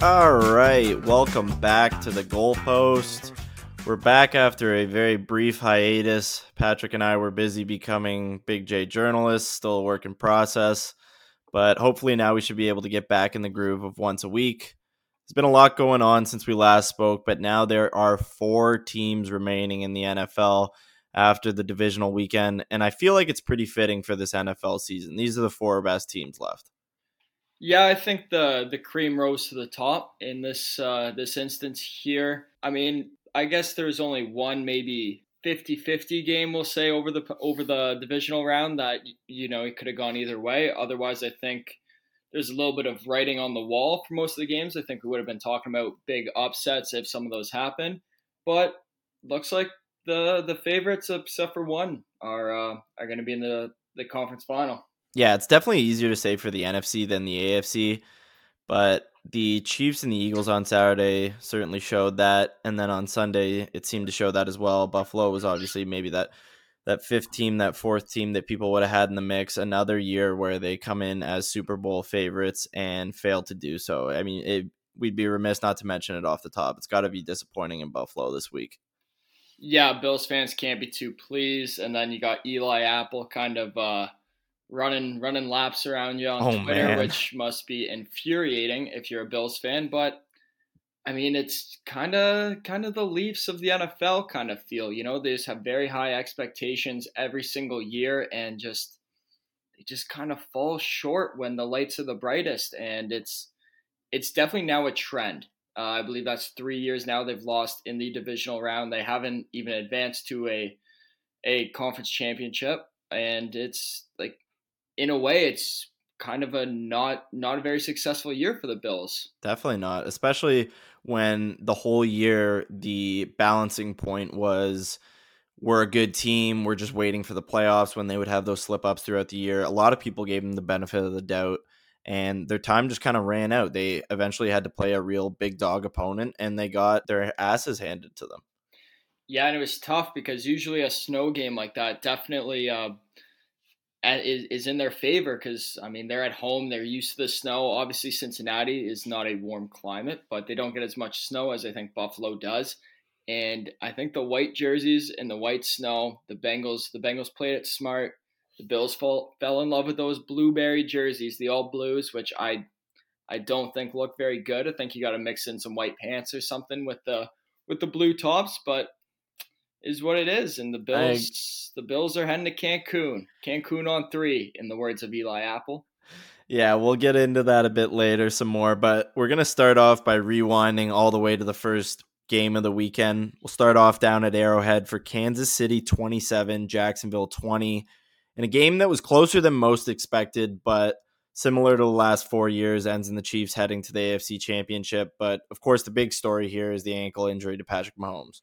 All right, welcome back to the Goalpost. We're back after a very brief hiatus. Patrick and I were busy becoming Big J journalists, still a work in process, but hopefully now we should be able to get back in the groove of once a week. There's been a lot going on since we last spoke, but now there are 4 teams remaining in the NFL after the divisional weekend, and I feel like it's pretty fitting for this NFL season. These are the 4 best teams left. Yeah, I think the cream rose to the top in this instance here. I mean, I guess there's only one maybe 50-50 game, we'll say, over the divisional round that, you know, it could have gone either way. Otherwise, I think there's a little bit of writing on the wall for most of the games. I think we would have been talking about big upsets if some of those happen. But looks like the favorites, except for one, are going to be in the conference final. Yeah, it's definitely easier to say for the NFC than the AFC, but the Chiefs and the Eagles on Saturday certainly showed that, and then on Sunday it seemed to show that as well. Buffalo was obviously maybe that fifth team, that fourth team that people would have had in the mix, another year where they come in as Super Bowl favorites and fail to do so. I mean, we'd be remiss not to mention it off the top. It's got to be disappointing in Buffalo this week. Yeah, Bills fans can't be too pleased, and then you got Eli Apple kind of running laps around you on Twitter, man. Which must be infuriating if you're a Bills fan. But I mean, it's kind of the Leafs of the NFL kind of feel. You know, they just have very high expectations every single year, and they just kind of fall short when the lights are the brightest. And it's definitely now a trend. I believe that's 3 years now they've lost in the divisional round. They haven't even advanced to a conference championship, and it's like, in a way, it's kind of a not a very successful year for the Bills. Definitely not, especially when the whole year the balancing point was, we're a good team, we're just waiting for the playoffs, when they would have those slip-ups throughout the year. A lot of people gave them the benefit of the doubt, and their time just kind of ran out. They eventually had to play a real big dog opponent, and they got their asses handed to them. Yeah, and it was tough because usually a snow game like that definitely is in their favor because, I mean, they're at home. They're used to the snow. Obviously, Cincinnati is not a warm climate, but they don't get as much snow as I think Buffalo does. And I think the white jerseys and the white snow, the Bengals played it smart. The Bills fell in love with those blueberry jerseys, the all blues, which I don't think look very good. I think you got to mix in some white pants or something with the blue tops, but is what it is. And the Bills are heading to Cancun on 3, in the words of Eli Apple. Yeah, we'll get into that a bit later, some more, but we're going to start off by rewinding all the way to the first game of the weekend. We'll start off down at Arrowhead for Kansas City 27, Jacksonville 20, in a game that was closer than most expected, but similar to the last 4 years, ends in the Chiefs heading to the AFC Championship. But of course, the big story here is the ankle injury to Patrick Mahomes.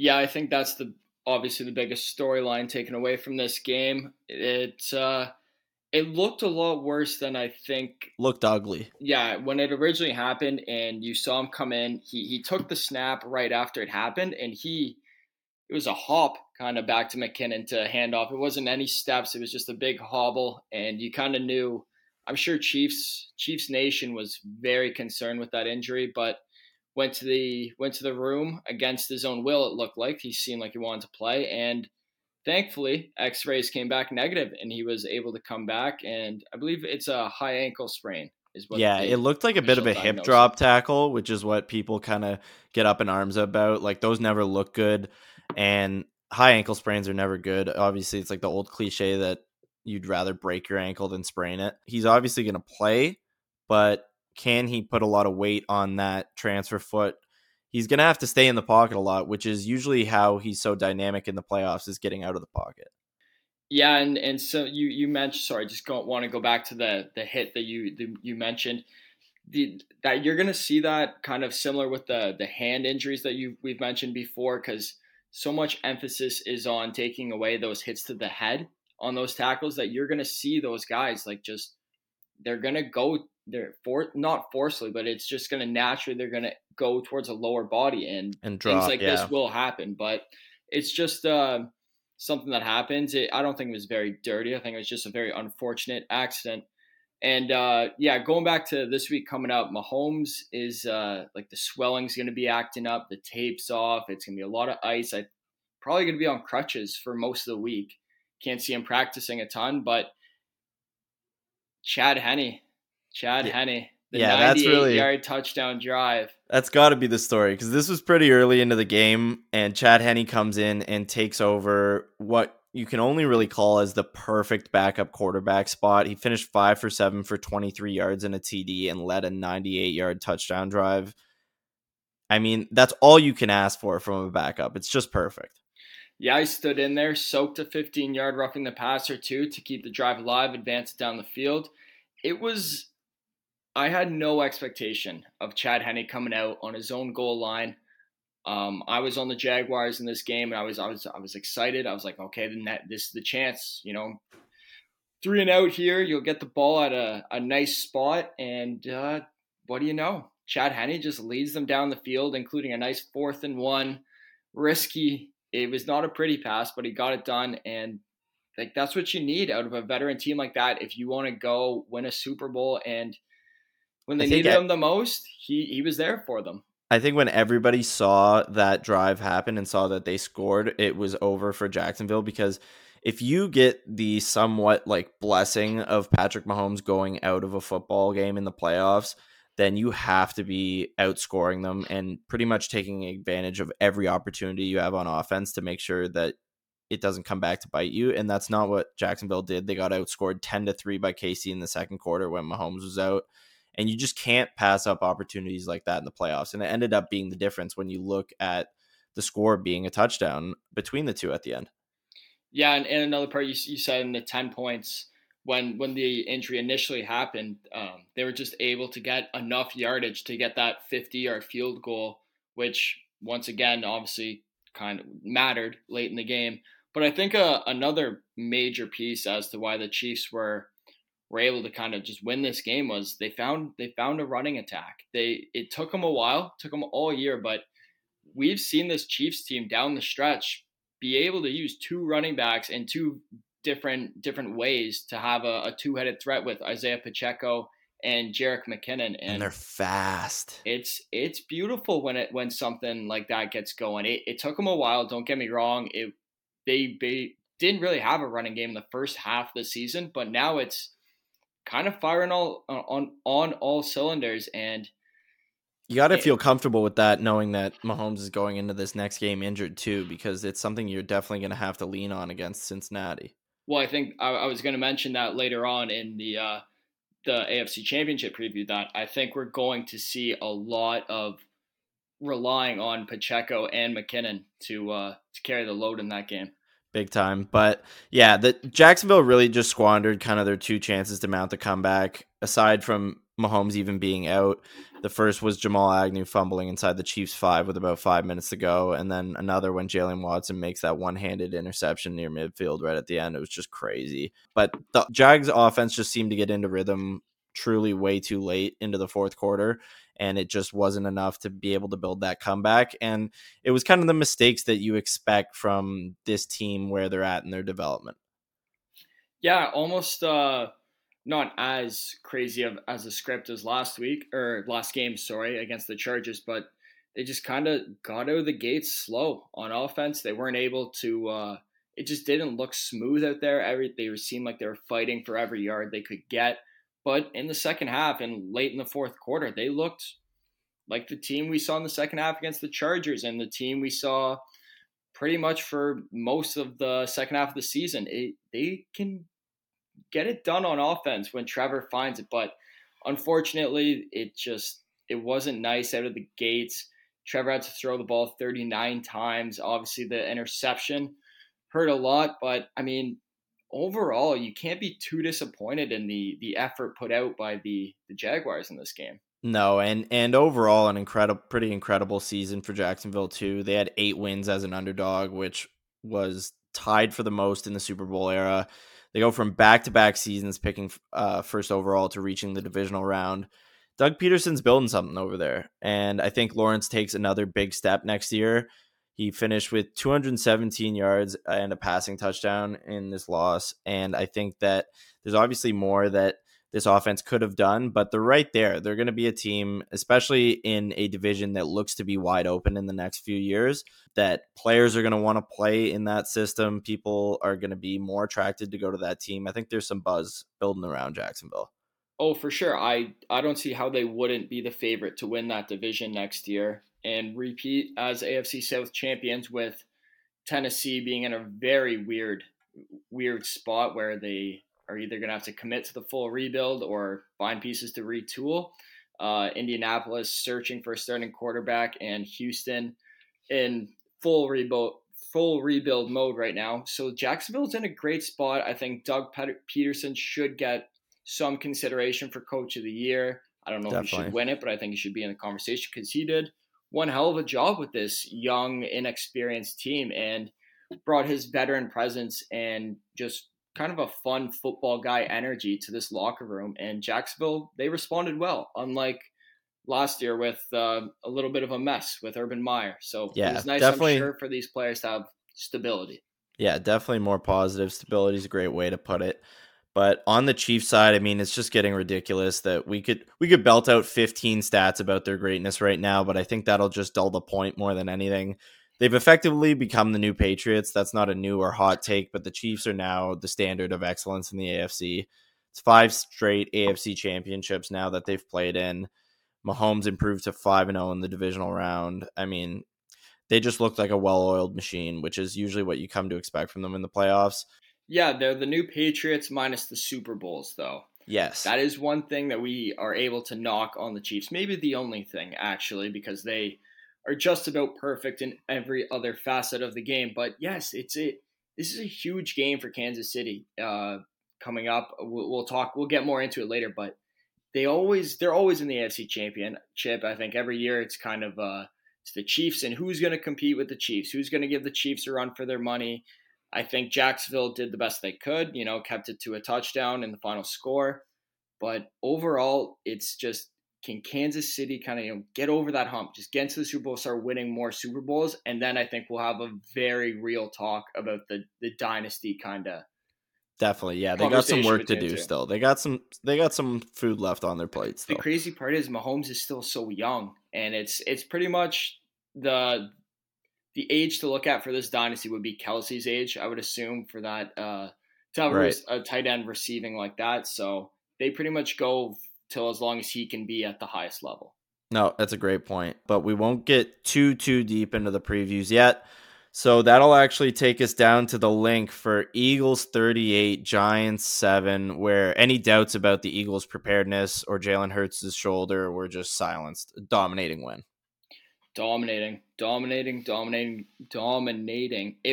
Yeah, I think that's obviously the biggest storyline taken away from this game. It looked a lot worse than I think. Looked ugly. Yeah, when it originally happened and you saw him come in, he took the snap right after it happened, and it was a hop kind of back to McKinnon to hand off. It wasn't any steps. It was just a big hobble, and you kind of knew. I'm sure Chiefs Nation was very concerned with that injury, but went to the room against his own will, it looked like. He seemed like he wanted to play, and thankfully x-rays came back negative and he was able to come back, and I believe it's a high ankle sprain is what. Yeah, it looked like a bit of a hip drop tackle, which is what people kind of get up in arms about. Like, those never look good, and high ankle sprains are never good. Obviously, it's like the old cliche that you'd rather break your ankle than sprain it. He's obviously going to play, but can he put a lot of weight on that transfer foot? He's going to have to stay in the pocket a lot, which is usually how he's so dynamic in the playoffs, is getting out of the pocket. Yeah, and so you mentioned, sorry, just want to go back to the hit that you mentioned. That you're going to see that kind of similar with the hand injuries that we've mentioned before, because so much emphasis is on taking away those hits to the head on those tackles that you're going to see those guys like just they're going to go. They're not forcefully, but it's just going to naturally, they're going to go towards a lower body and drop, things like this will happen. But it's just something that happens. I don't think it was very dirty. I think it was just a very unfortunate accident. And going back to this week coming up, Mahomes is the swelling's going to be acting up. The tape's off. It's going to be a lot of ice. I probably going to be on crutches for most of the week. Can't see him practicing a ton, but Chad Henne, the 98-yard touchdown drive. That's got to be the story, because this was pretty early into the game, and Chad Henne comes in and takes over what you can only really call as the perfect backup quarterback spot. He finished 5-for-7 for 23 yards and a TD and led a 98-yard touchdown drive. I mean, that's all you can ask for from a backup. It's just perfect. Yeah, he stood in there, soaked a 15-yard roughing the passer too to keep the drive alive, advance down the field. I had no expectation of Chad Henne coming out on his own goal line. I was on the Jaguars in this game, and I was excited. I was like, okay, then this is the chance, you know, 3-and-out here. You'll get the ball at a nice spot, and what do you know? Chad Henne just leads them down the field, including a nice 4th-and-1, risky. It was not a pretty pass, but he got it done, and like that's what you need out of a veteran team like that if you want to go win a Super Bowl. And when they needed him the most, he was there for them. I think when everybody saw that drive happen and saw that they scored, it was over for Jacksonville, because if you get the somewhat blessing of Patrick Mahomes going out of a football game in the playoffs, then you have to be outscoring them and pretty much taking advantage of every opportunity you have on offense to make sure that it doesn't come back to bite you. And that's not what Jacksonville did. They got outscored 10-3 by KC in the second quarter when Mahomes was out. And you just can't pass up opportunities like that in the playoffs. And it ended up being the difference when you look at the score being a touchdown between the two at the end. Yeah, and another part you said in the 10 points, when the injury initially happened, they were just able to get enough yardage to get that 50-yard field goal, which once again, obviously kind of mattered late in the game. But I think another major piece as to why the Chiefs were able to kind of just win this game was they found a running attack. It took them a while, took them all year, but we've seen this Chiefs team down the stretch be able to use two running backs in two different ways to have a two-headed threat with Isaiah Pacheco and Jerick McKinnon. And they're fast. It's beautiful when something like that gets going. It took them a while, don't get me wrong. They didn't really have a running game in the first half of the season, but now it's kind of firing on all cylinders, and you got to feel comfortable with that, knowing that Mahomes is going into this next game injured too, because it's something you're definitely going to have to lean on against Cincinnati. Well, I think I was going to mention that later on in the AFC Championship preview, that I think we're going to see a lot of relying on Pacheco and McKinnon to carry the load in that game. Big time. But yeah, Jacksonville really just squandered kind of their two chances to mount the comeback, aside from Mahomes even being out. The first was Jamal Agnew fumbling inside the Chiefs 5 with about 5 minutes to go. And then another when Jalen Watson makes that one-handed interception near midfield right at the end. It was just crazy. But the Jags offense just seemed to get into rhythm truly way too late into the fourth quarter, and it just wasn't enough to be able to build that comeback. And it was kind of the mistakes that you expect from this team where they're at in their development. Yeah, almost not as crazy as a script as last game, against the Chargers, but they just kind of got out of the gates slow on offense. They weren't able to it just didn't look smooth out there. They seemed like they were fighting for every yard they could get. But in the second half and late in the fourth quarter, they looked like the team we saw in the second half against the Chargers and the team we saw pretty much for most of the second half of the season. They can get it done on offense when Trevor finds it. But unfortunately, it wasn't nice out of the gates. Trevor had to throw the ball 39 times. Obviously, the interception hurt a lot. But, I mean, overall, you can't be too disappointed in the effort put out by the Jaguars in this game. No, and overall, pretty incredible season for Jacksonville too. They had 8 wins as an underdog, which was tied for the most in the Super Bowl era. They go from back-to-back seasons picking first overall to reaching the divisional round. Doug Peterson's building something over there, and I think Lawrence takes another big step next year. He finished with 217 yards and a passing touchdown in this loss. And I think that there's obviously more that this offense could have done, but they're right there. They're going to be a team, especially in a division that looks to be wide open in the next few years, that players are going to want to play in that system. People are going to be more attracted to go to that team. I think there's some buzz building around Jacksonville. Oh, for sure. I don't see how they wouldn't be the favorite to win that division next year and repeat as AFC South champions, with Tennessee being in a very weird spot where they are either going to have to commit to the full rebuild or find pieces to retool. Indianapolis searching for a starting quarterback, and Houston in full rebuild mode right now. So Jacksonville's in a great spot. I think Doug Peterson should get some consideration for coach of the year. I don't know if he should win it, but I think he should be in the conversation because he did one hell of a job with this young, inexperienced team and brought his veteran presence and just kind of a fun football guy energy to this locker room. And Jacksonville, they responded well, unlike last year with a little bit of a mess with Urban Meyer. So yeah, it was nice, definitely. I'm sure, for these players to have stability. Yeah, definitely more positive. Stability is a great way to put it. But on the Chiefs side, I mean, it's just getting ridiculous that we could belt out 15 stats about their greatness right now, but I think that'll just dull the point more than anything. They've effectively become the new Patriots. That's not a new or hot take, but the Chiefs are now the standard of excellence in the AFC. It's 5 straight AFC championships now that they've played in. Mahomes improved to 5-0 in the divisional round. I mean, they just looked like a well-oiled machine, which is usually what you come to expect from them in the playoffs. Yeah, they're the new Patriots minus the Super Bowls, though. Yes. That is one thing that we are able to knock on the Chiefs. Maybe the only thing, actually, because they are just about perfect in every other facet of the game. But yes, this is a huge game for Kansas City coming up. We'll get more into it later, but they're always in the AFC Championship. I think every year it's kind of it's the Chiefs and who's going to compete with the Chiefs, who's going to give the Chiefs a run for their money. I think Jacksonville did the best they could, kept it to a touchdown in the final score. But overall, it's just, can Kansas City kind of get over that hump, just get into the Super Bowl, start winning more Super Bowls, and then I think we'll have a very real talk about the dynasty kind of. Definitely, yeah. They got some work to do still. They got some food left on their plates. The crazy part is Mahomes is still so young, and it's pretty much the age to look at for this dynasty would be Kelsey's age, I would assume, for that to have a tight end receiving like that. So they pretty much go till as long as he can be at the highest level. No, that's a great point. But we won't get too deep into the previews yet. So that'll actually take us down to the link for Eagles 38, Giants 7, where any doubts about the Eagles' preparedness or Jalen Hurts' shoulder were just silenced. A dominating win. Dominating. It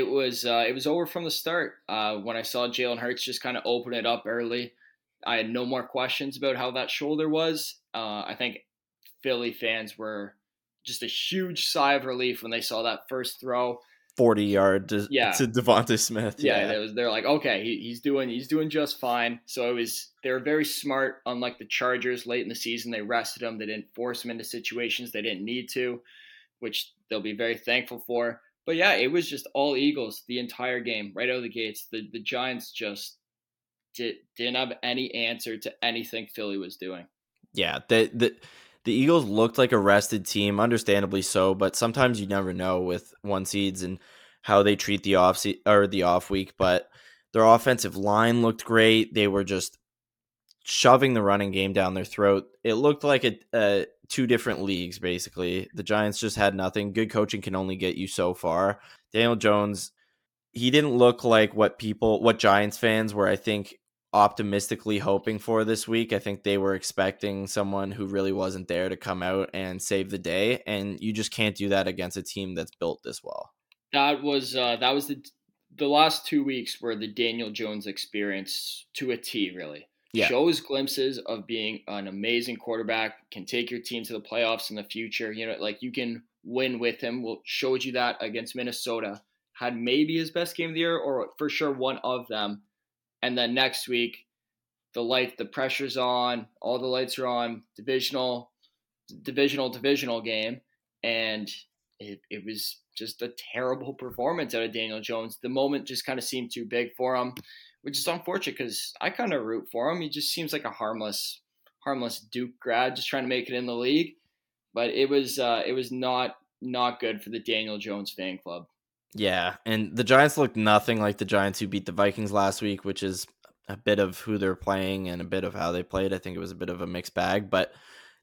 was over from the start. When I saw Jalen Hurts just kind of open it up early, I had no more questions about how that shoulder was. I think Philly fans were just a huge sigh of relief when they saw that first throw, 40-yard to Devontae Smith. Yeah, they're like, okay, he's doing just fine. So they were very smart. Unlike the Chargers late in the season, they rested him. They didn't force him into situations they didn't need to, which they'll be very thankful for. But yeah, it was just all Eagles the entire game, right out of the gates. The Giants just didn't have any answer to anything Philly was doing. Yeah, the Eagles looked like a rested team, understandably so, but sometimes you never know with one seeds and how they treat the off week. But their offensive line looked great. They were just shoving the running game down their throat. It looked like two different leagues, basically. The Giants just had nothing. Good coaching can only get you so far. Daniel Jones, he didn't look like what Giants fans were, I think, optimistically hoping for this week. I think they were expecting someone who really wasn't there to come out and save the day, and you just can't do that against a team that's built this well. That was the last 2 weeks were the Daniel Jones experience to a T, really. Yeah. Shows glimpses of being an amazing quarterback, can take your team to the playoffs in the future. You can win with him. Showed you that against Minnesota. Had maybe his best game of the year, or for sure one of them. And then next week, the pressure's on, all the lights are on, divisional game. And it was just a terrible performance out of Daniel Jones. The moment just kind of seemed too big for him. which is unfortunate because I kind of root for him. He just seems like a harmless Duke grad just trying to make it in the league. But it was not good for the Daniel Jones fan club. Yeah, and the Giants looked nothing like the Giants who beat the Vikings last week, which is a bit of who they're playing and a bit of how they played. I think it was a bit of a mixed bag, but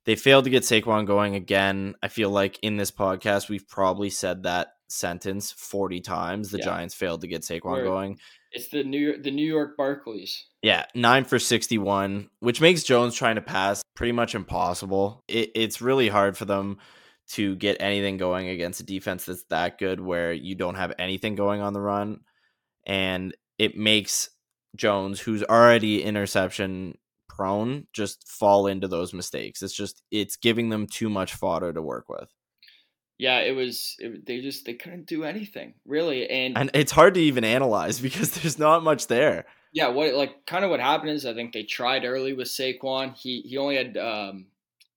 they failed to get Saquon going again. I feel like in this podcast, we've probably said that sentence 40 times. The Giants failed to get Saquon going. It's the New York Barclays. Yeah, 9 for 61, which makes Jones trying to pass pretty much impossible. It's really hard for them to get anything going against a defense that's that good where you don't have anything going on the run. And it makes Jones, who's already interception prone, just fall into those mistakes. It's giving them too much fodder to work with. Yeah, they couldn't do anything really. And it's hard to even analyze because there's not much there. Yeah. What happened is I think they tried early with Saquon. He only had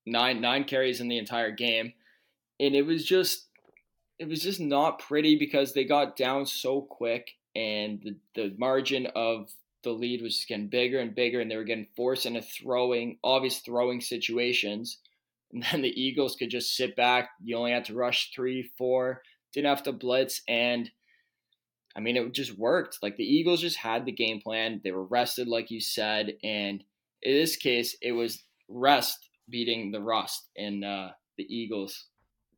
nine carries in the entire game. And it was just not pretty because they got down so quick and the margin of the lead was just getting bigger and bigger, and they were getting forced into obvious throwing situations. And then the Eagles could just sit back. You only had to rush 3, 4, didn't have to blitz. And I mean, it just worked. Like the Eagles just had the game plan. They were rested, like you said. And in this case, it was rest beating the rust in the Eagles.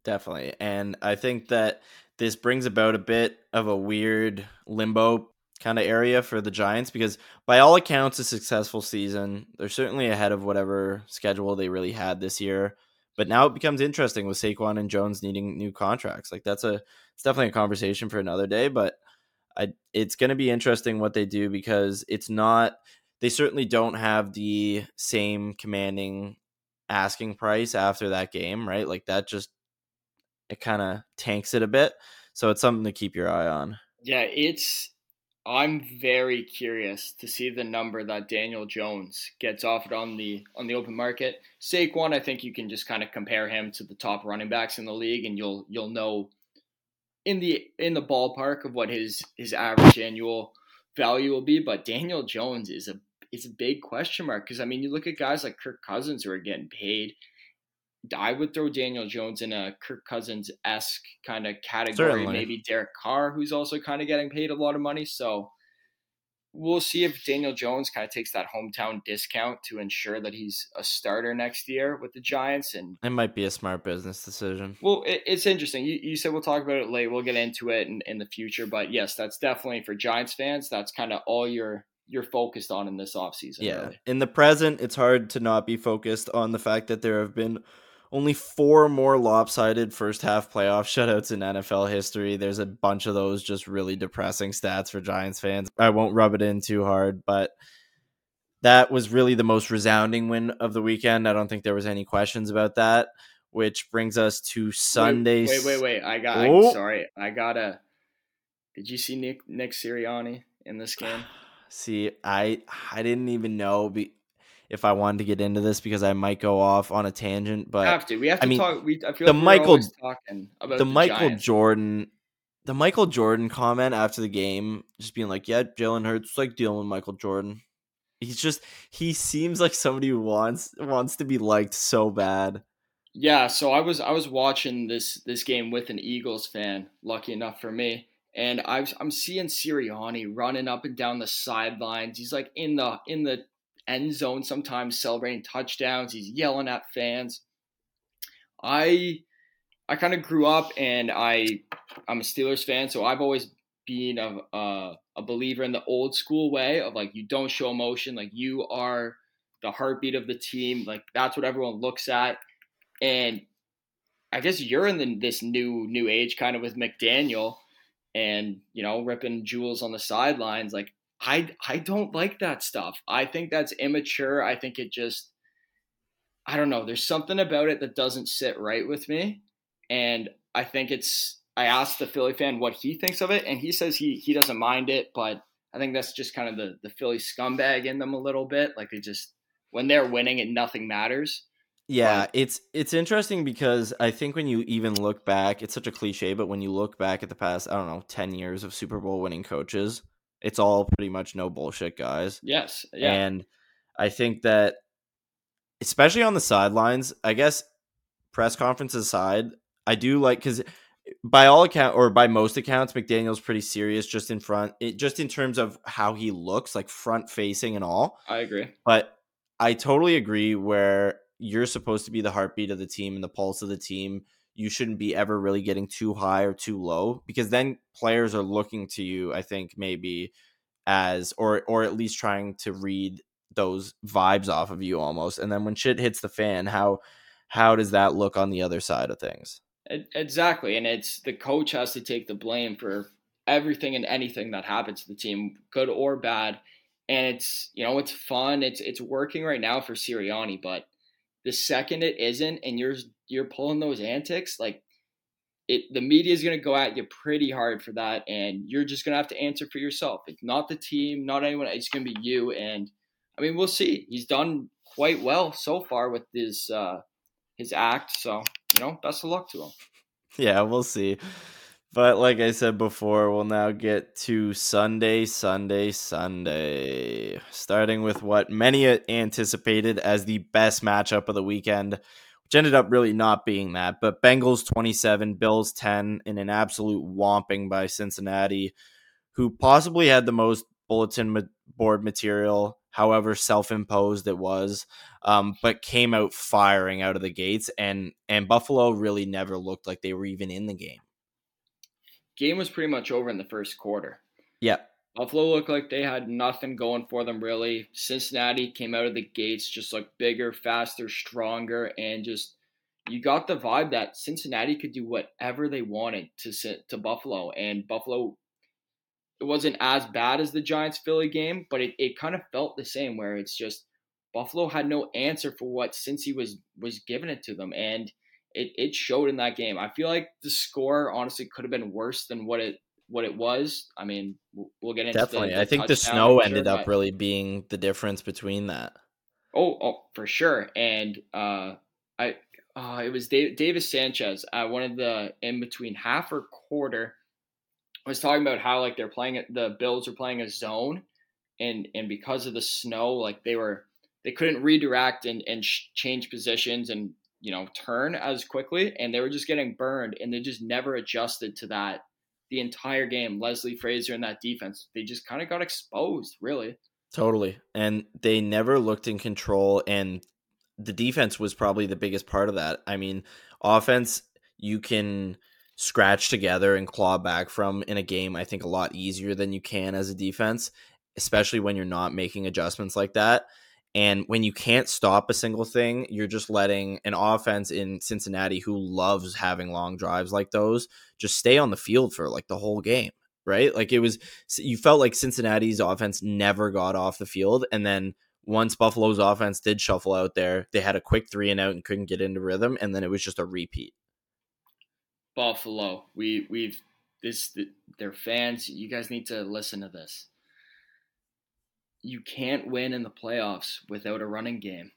Definitely. And I think that this brings about a bit of a weird limbo kind of area for the Giants, because by all accounts, a successful season. They're certainly ahead of whatever schedule they really had this year. But now it becomes interesting with Saquon and Jones needing new contracts. Like it's definitely a conversation for another day, but it's going to be interesting what they do, because they certainly don't have the same commanding asking price after that game, right? Like that just, it kind of tanks it a bit. So it's something to keep your eye on. Yeah, I'm very curious to see the number that Daniel Jones gets offered on the open market. Saquon, I think you can just kind of compare him to the top running backs in the league, and you'll know in the ballpark of what his average annual value will be. But Daniel Jones is a big question mark, because I mean, you look at guys like Kirk Cousins who are getting paid. I would throw Daniel Jones in a Kirk Cousins-esque kind of category. Certainly. Maybe Derek Carr, who's also kind of getting paid a lot of money. So we'll see if Daniel Jones kind of takes that hometown discount to ensure that he's a starter next year with the Giants. And it might be a smart business decision. Well, it's interesting. You said we'll talk about it later. We'll get into it in the future. But yes, that's definitely for Giants fans. That's kind of all you're focused on in this offseason. Yeah, really. In the present, it's hard to not be focused on the fact that there have been only 4 more lopsided first half playoff shutouts in NFL history. There's a bunch of those just really depressing stats for Giants fans. I won't rub it in too hard, but that was really the most resounding win of the weekend. I don't think there was any questions about that, which brings us to Sunday. Wait. I gotta. Did you see Nick Sirianni in this game? See, I didn't even know. If I wanted to get into this, because I might go off on a tangent, but we have to talk. The Michael Jordan comment after the game, just being like, "Yeah, Jalen Hurts like dealing with Michael Jordan. He seems like somebody who wants to be liked so bad." Yeah, so I was watching this game with an Eagles fan, lucky enough for me. And I'm seeing Sirianni running up and down the sidelines. He's like in the end zone sometimes celebrating touchdowns. He's yelling at fans. I kind of grew up, and I'm a Steelers fan, so I've always been a believer in the old school way of like, you don't show emotion, like you are the heartbeat of the team, like that's what everyone looks at. And I guess you're in this new age kind of with McDaniel, and you know, ripping jewels on the sidelines. Like I don't like that stuff. I think that's immature. I think it just, I don't know. There's something about it that doesn't sit right with me. And I think I asked the Philly fan what he thinks of it, and he says he doesn't mind it, but I think that's just kind of the Philly scumbag in them a little bit. Like they just, when they're winning it, nothing matters. Yeah, it's interesting, because I think when you even look back, it's such a cliche, but when you look back at the past, I don't know, 10 years of Super Bowl winning coaches, It's all pretty much no bullshit guys. Yes. Yeah. And I think that, especially on the sidelines, I guess press conferences aside, I do like, because by all accounts, or by most accounts, McDaniel's pretty serious just in front, just in terms of how he looks, like front facing and all. I agree. But I totally agree where you're supposed to be the heartbeat of the team and the pulse of the team. You shouldn't be ever really getting too high or too low, because then players are looking to you, I think, maybe as, or at least trying to read those vibes off of you almost. And then when shit hits the fan, how does that look on the other side of things? Exactly. And it's the coach has to take the blame for everything and anything that happens to the team, good or bad. And it's, you know, it's fun. It's working right now for Sirianni, but the second it isn't, and you're pulling those antics, like the media is going to go at you pretty hard for that, and you're just going to have to answer for yourself. It's not the team, not anyone. It's going to be you. And I mean, we'll see. He's done quite well so far with his act. So, you know, best of luck to him. Yeah, we'll see. But like I said before, we'll now get to Sunday. Starting with what many anticipated as the best matchup of the weekend, which ended up really not being that. But Bengals 27, Bills 10 in an absolute whomping by Cincinnati, who possibly had the most bulletin board material, however self-imposed it was, but came out firing out of the gates. And Buffalo really never looked like they were even in the game. Game was pretty much over in the first quarter. Yeah. Buffalo looked like they had nothing going for them, really. Cincinnati came out of the gates, just looked bigger, faster, stronger, and just you got the vibe that Cincinnati could do whatever they wanted to Buffalo. And Buffalo, it wasn't as bad as the Giants-Philly game, but it kind of felt the same, where it's just Buffalo had no answer for what Cincy was giving it to them. And it showed in that game. I feel like the score honestly could have been worse than what it was. I mean, we'll get into definitely. I think the snow ended up really being the difference between that. Oh, for sure. And it was Davis Sanchez. One of the in between half or quarter was talking about how like they're playing the Bills are playing a zone, and because of the snow, like they couldn't redirect and change positions and, you know, turn as quickly, and they were just getting burned, and they just never adjusted to that the entire game. Leslie Frazier and that defense, they just kind of got exposed, really. Totally. And they never looked in control, and the defense was probably the biggest part of that. I mean, offense, you can scratch together and claw back from in a game, I think, a lot easier than you can as a defense, especially when you're not making adjustments like that. And when you can't stop a single thing, you're just letting an offense in Cincinnati, who loves having long drives like those, just stay on the field for like the whole game, right? Like you felt like Cincinnati's offense never got off the field. And then once Buffalo's offense did shuffle out there, they had a quick 3-and-out and couldn't get into rhythm. And then it was just a repeat. Buffalo, their fans, you guys need to listen to this. You can't win in the playoffs without a running game.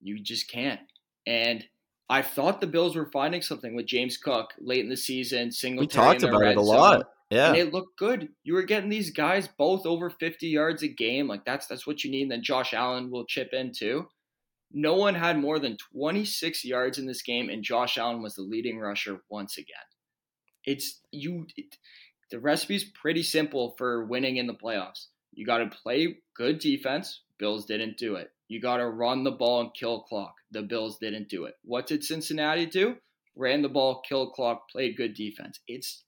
You just can't. And I thought the Bills were finding something with James Cook late in the season. Singletary, we talked about it a lot. Yeah. And it looked good. You were getting these guys both over 50 yards a game. Like that's what you need. And then Josh Allen will chip in too. No one had more than 26 yards in this game, and Josh Allen was the leading rusher once again. The recipe's pretty simple for winning in the playoffs. You got to play good defense. Bills didn't do it. You got to run the ball and kill clock. The Bills didn't do it. What did Cincinnati do? Ran the ball, killed clock, played good defense. It's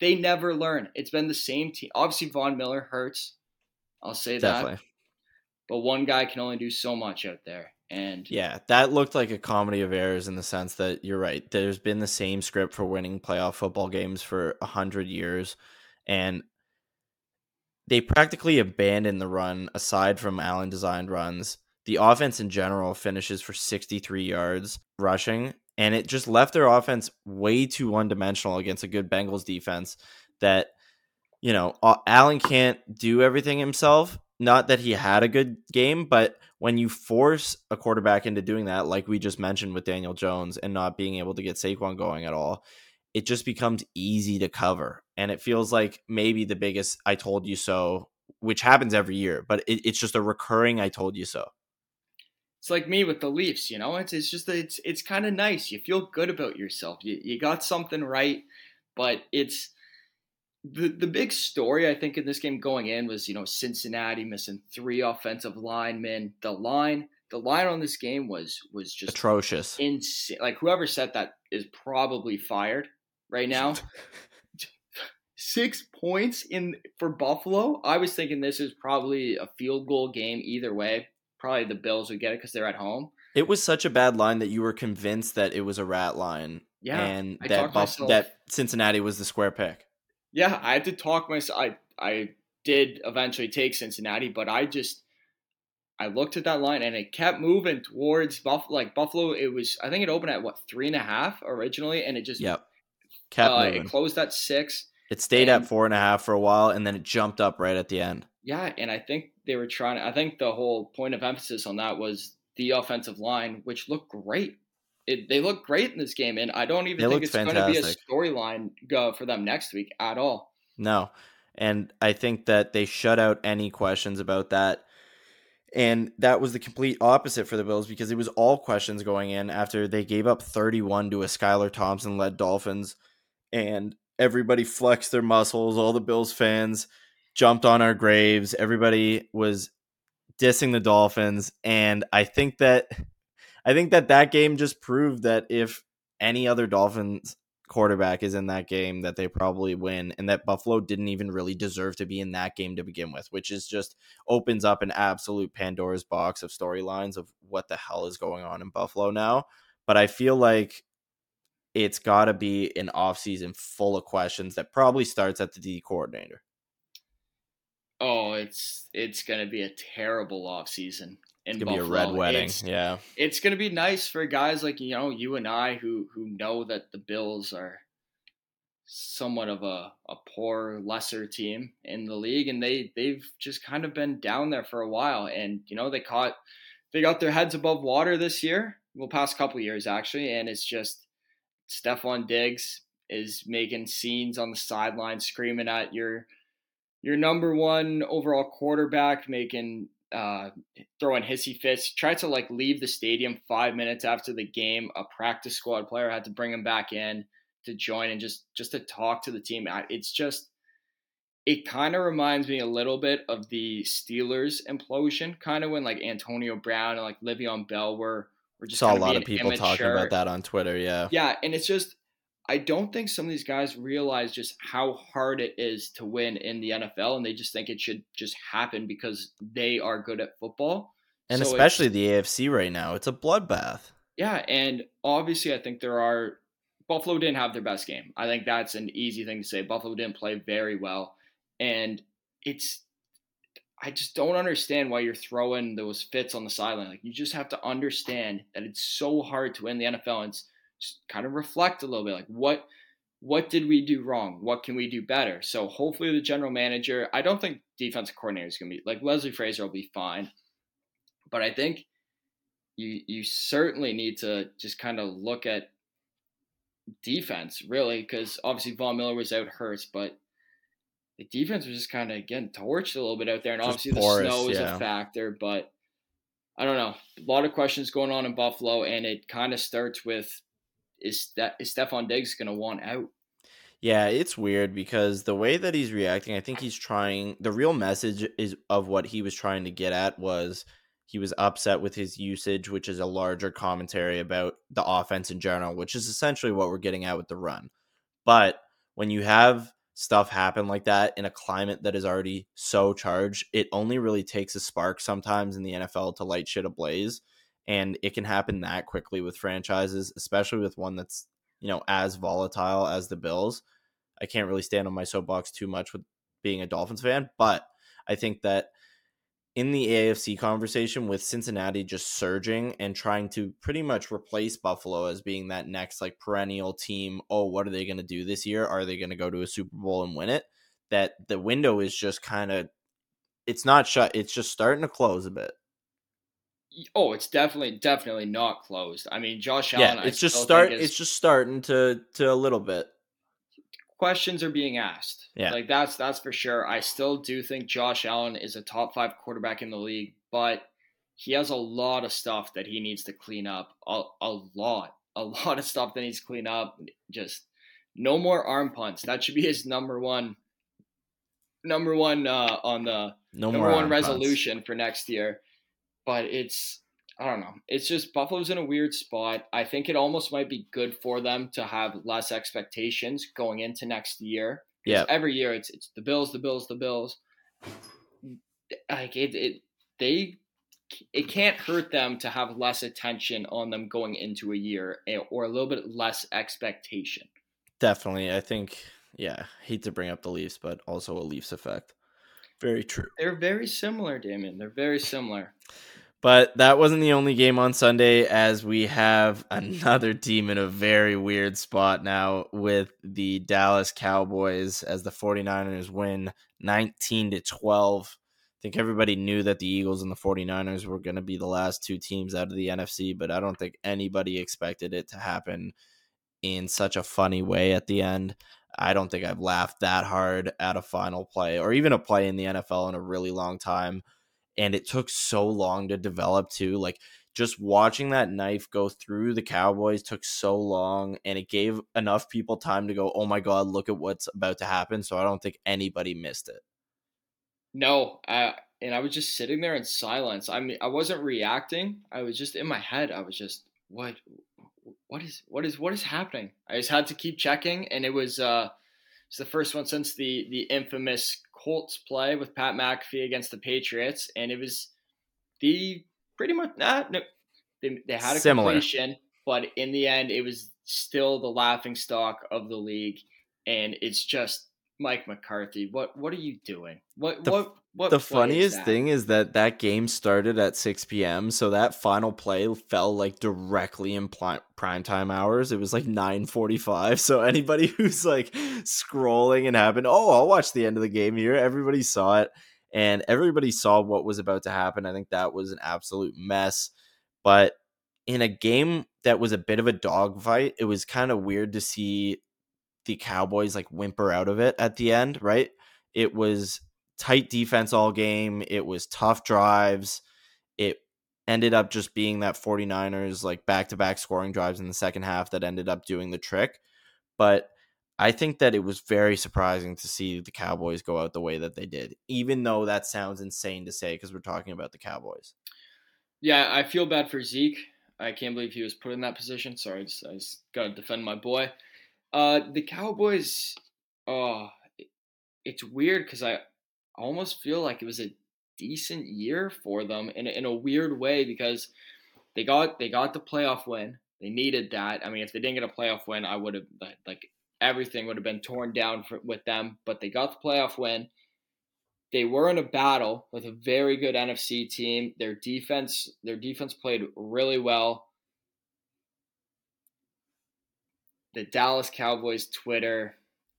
they never learn. It's been the same team. Obviously, Von Miller hurts. I'll say definitely. That. But one guy can only do so much out there. And yeah, that looked like a comedy of errors in the sense that you're right. There's been the same script for winning playoff football games for 100 years, and they practically abandoned the run aside from Allen designed runs. The offense in general finishes for 63 yards rushing, and it just left their offense way too one-dimensional against a good Bengals defense that, you know, Allen can't do everything himself. Not that he had a good game, but when you force a quarterback into doing that, like we just mentioned with Daniel Jones and not being able to get Saquon going at all, it just becomes easy to cover. And it feels like maybe the biggest I told you so, which happens every year, but it's just a recurring I told you so. It's like me with the Leafs, you know, it's kind of nice. You feel good about yourself. You got something right, but it's the big story, I think, in this game going in was, you know, Cincinnati missing three offensive linemen. The line on this game was just atrocious. Insane. Like whoever said that is probably fired right now. 6 points for Buffalo. I was thinking this is probably a field goal game either way. Probably the Bills would get it because they're at home. It was such a bad line that you were convinced that it was a rat line. Yeah, and that Cincinnati was the square pick. Yeah, I had to talk myself. I did eventually take Cincinnati, but I looked at that line and it kept moving towards Buffalo. Like Buffalo, it was, I think it opened at 3.5 originally, and it just kept moving. It closed at 6. It stayed at 4.5 for a while, and then it jumped up right at the end. Yeah, and I think they were I think the whole point of emphasis on that was the offensive line, which looked great. They looked great in this game, and I don't even think it's going to be a storyline for them next week at all. No, and I think that they shut out any questions about that. And that was the complete opposite for the Bills because it was all questions going in after they gave up 31 to a Skylar Thompson-led Dolphins, and everybody flexed their muscles. All the Bills fans jumped on our graves. Everybody was dissing the Dolphins. And I think that that game just proved that if any other Dolphins quarterback is in that game, that they probably win, and that Buffalo didn't even really deserve to be in that game to begin with, which is just opens up an absolute Pandora's box of storylines of what the hell is going on in Buffalo now. But I feel like it's got to be an offseason full of questions that probably starts at the D coordinator. Oh, it's going to be a terrible offseason. It's going to be a red wedding. It's going to be nice for guys like, you know, you and I who know that the Bills are somewhat of a poor, lesser team in the league, and they've just kind of been down there for a while. And, you know, they got their heads above water this year, well, past couple years actually, and it's just Stephon Diggs is making scenes on the sideline, screaming at your number one overall quarterback, making throwing hissy fits. Tried to leave the stadium 5 minutes after the game. A practice squad player had to bring him back in to join and just to talk to the team. It kind of reminds me a little bit of the Steelers implosion, kind of when Antonio Brown and Le'Veon Bell were just saw a lot of people talking about that on Twitter. Yeah. And it's just, I don't think some of these guys realize just how hard it is to win in the NFL, and they just think it should just happen because they are good at football. And so especially the AFC right now, it's a bloodbath. Yeah, and obviously I think Buffalo didn't have their best game. I think that's an easy thing to say. Buffalo didn't play very well, and I just don't understand why you're throwing those fits on the sideline. You just have to understand that it's so hard to win the NFL, and just kind of reflect a little bit. What did we do wrong? What can we do better? So hopefully the general manager, I don't think defensive coordinator is going to be Leslie Frazier will be fine. But I think you certainly need to just kind of look at defense really, because obviously Von Miller was out, Hurts, but the defense was just kind of getting torched a little bit out there. And obviously the snow is a factor, but I don't know. A lot of questions going on in Buffalo, and it kind of starts with, is Stephon Diggs going to want out? Yeah, it's weird because the way that he's reacting, I think he's trying. The real message is of what he was trying to get at was he was upset with his usage, which is a larger commentary about the offense in general, which is essentially what we're getting at with the run. But when you have stuff happen like that in a climate that is already so charged, it only really takes a spark sometimes in the NFL to light shit ablaze. And it can happen that quickly with franchises, especially with one that's, you know, as volatile as the Bills. I can't really stand on my soapbox too much with being a Dolphins fan, but I think that in the AFC conversation with Cincinnati just surging and trying to pretty much replace Buffalo as being that next perennial team, oh, what are they going to do this year? Are they going to go to a Super Bowl and win it? That the window is just kind of, it's not shut. It's just starting to close a bit. Oh, it's definitely not closed. I mean, Josh Allen. Yeah, it's just starting to a little bit. questions are being asked. Yeah. Like that's for sure. I still do think Josh Allen is a top 5 quarterback in the league, but he has a lot of stuff that he needs to clean up. A lot of stuff that needs to clean up. Just no more arm punts. That should be his number one resolution for next year. But it's, I don't know. It's just Buffalo's in a weird spot. I think it almost might be good for them to have less expectations going into next year. Yeah. Every year it's the Bills. Like it can't hurt them to have less attention on them going into a year or a little bit less expectation. Definitely. I think, yeah, hate to bring up the Leafs, but also a Leafs effect. Very true. They're very similar, Damon. They're very similar. But that wasn't the only game on Sunday, as we have another team in a very weird spot now with the Dallas Cowboys, as the 49ers win 19-12. I think everybody knew that the Eagles and the 49ers were going to be the last two teams out of the NFC, but I don't think anybody expected it to happen in such a funny way at the end. I don't think I've laughed that hard at a final play or even a play in the NFL in a really long time. And it took so long to develop too. Like, just watching that knife go through the Cowboys took so long, and it gave enough people time to go, oh my God, look at what's about to happen. So I don't think anybody missed it. No. And I was just sitting there in silence. I mean, I wasn't reacting. I was just in my head. I was just, what is happening? I just had to keep checking. And it's the first one since the infamous Colts play with Pat McAfee against the Patriots, and it was they had a completion, but in the end it was still the laughing stock of the league. And it's just Mike McCarthy, what are you doing? The funniest thing is that game started at 6 p.m. So that final play fell like directly in primetime hours. It was like 9:45. So anybody who's like scrolling and happened, oh, I'll watch the end of the game here. Everybody saw it, and everybody saw what was about to happen. I think that was an absolute mess. But in a game that was a bit of a dogfight, it was kind of weird to see the Cowboys like whimper out of it at the end, right? It was tight defense all game. It was tough drives. It ended up just being that 49ers like back-to-back scoring drives in the second half that ended up doing the trick. But I think that it was very surprising to see the Cowboys go out the way that they did, even though that sounds insane to say because we're talking about the Cowboys. Yeah, I feel bad for Zeke. I can't believe he was put in that position. Sorry, I just got to defend my boy. The Cowboys, it's weird because I almost feel like it was a decent year for them in a weird way, because they got the playoff win. They needed that. I mean, if they didn't get a playoff win, I would have, like, everything would have been torn down with them. But they got the playoff win. They were in a battle with a very good NFC team. Their defense played really well. The Dallas Cowboys Twitter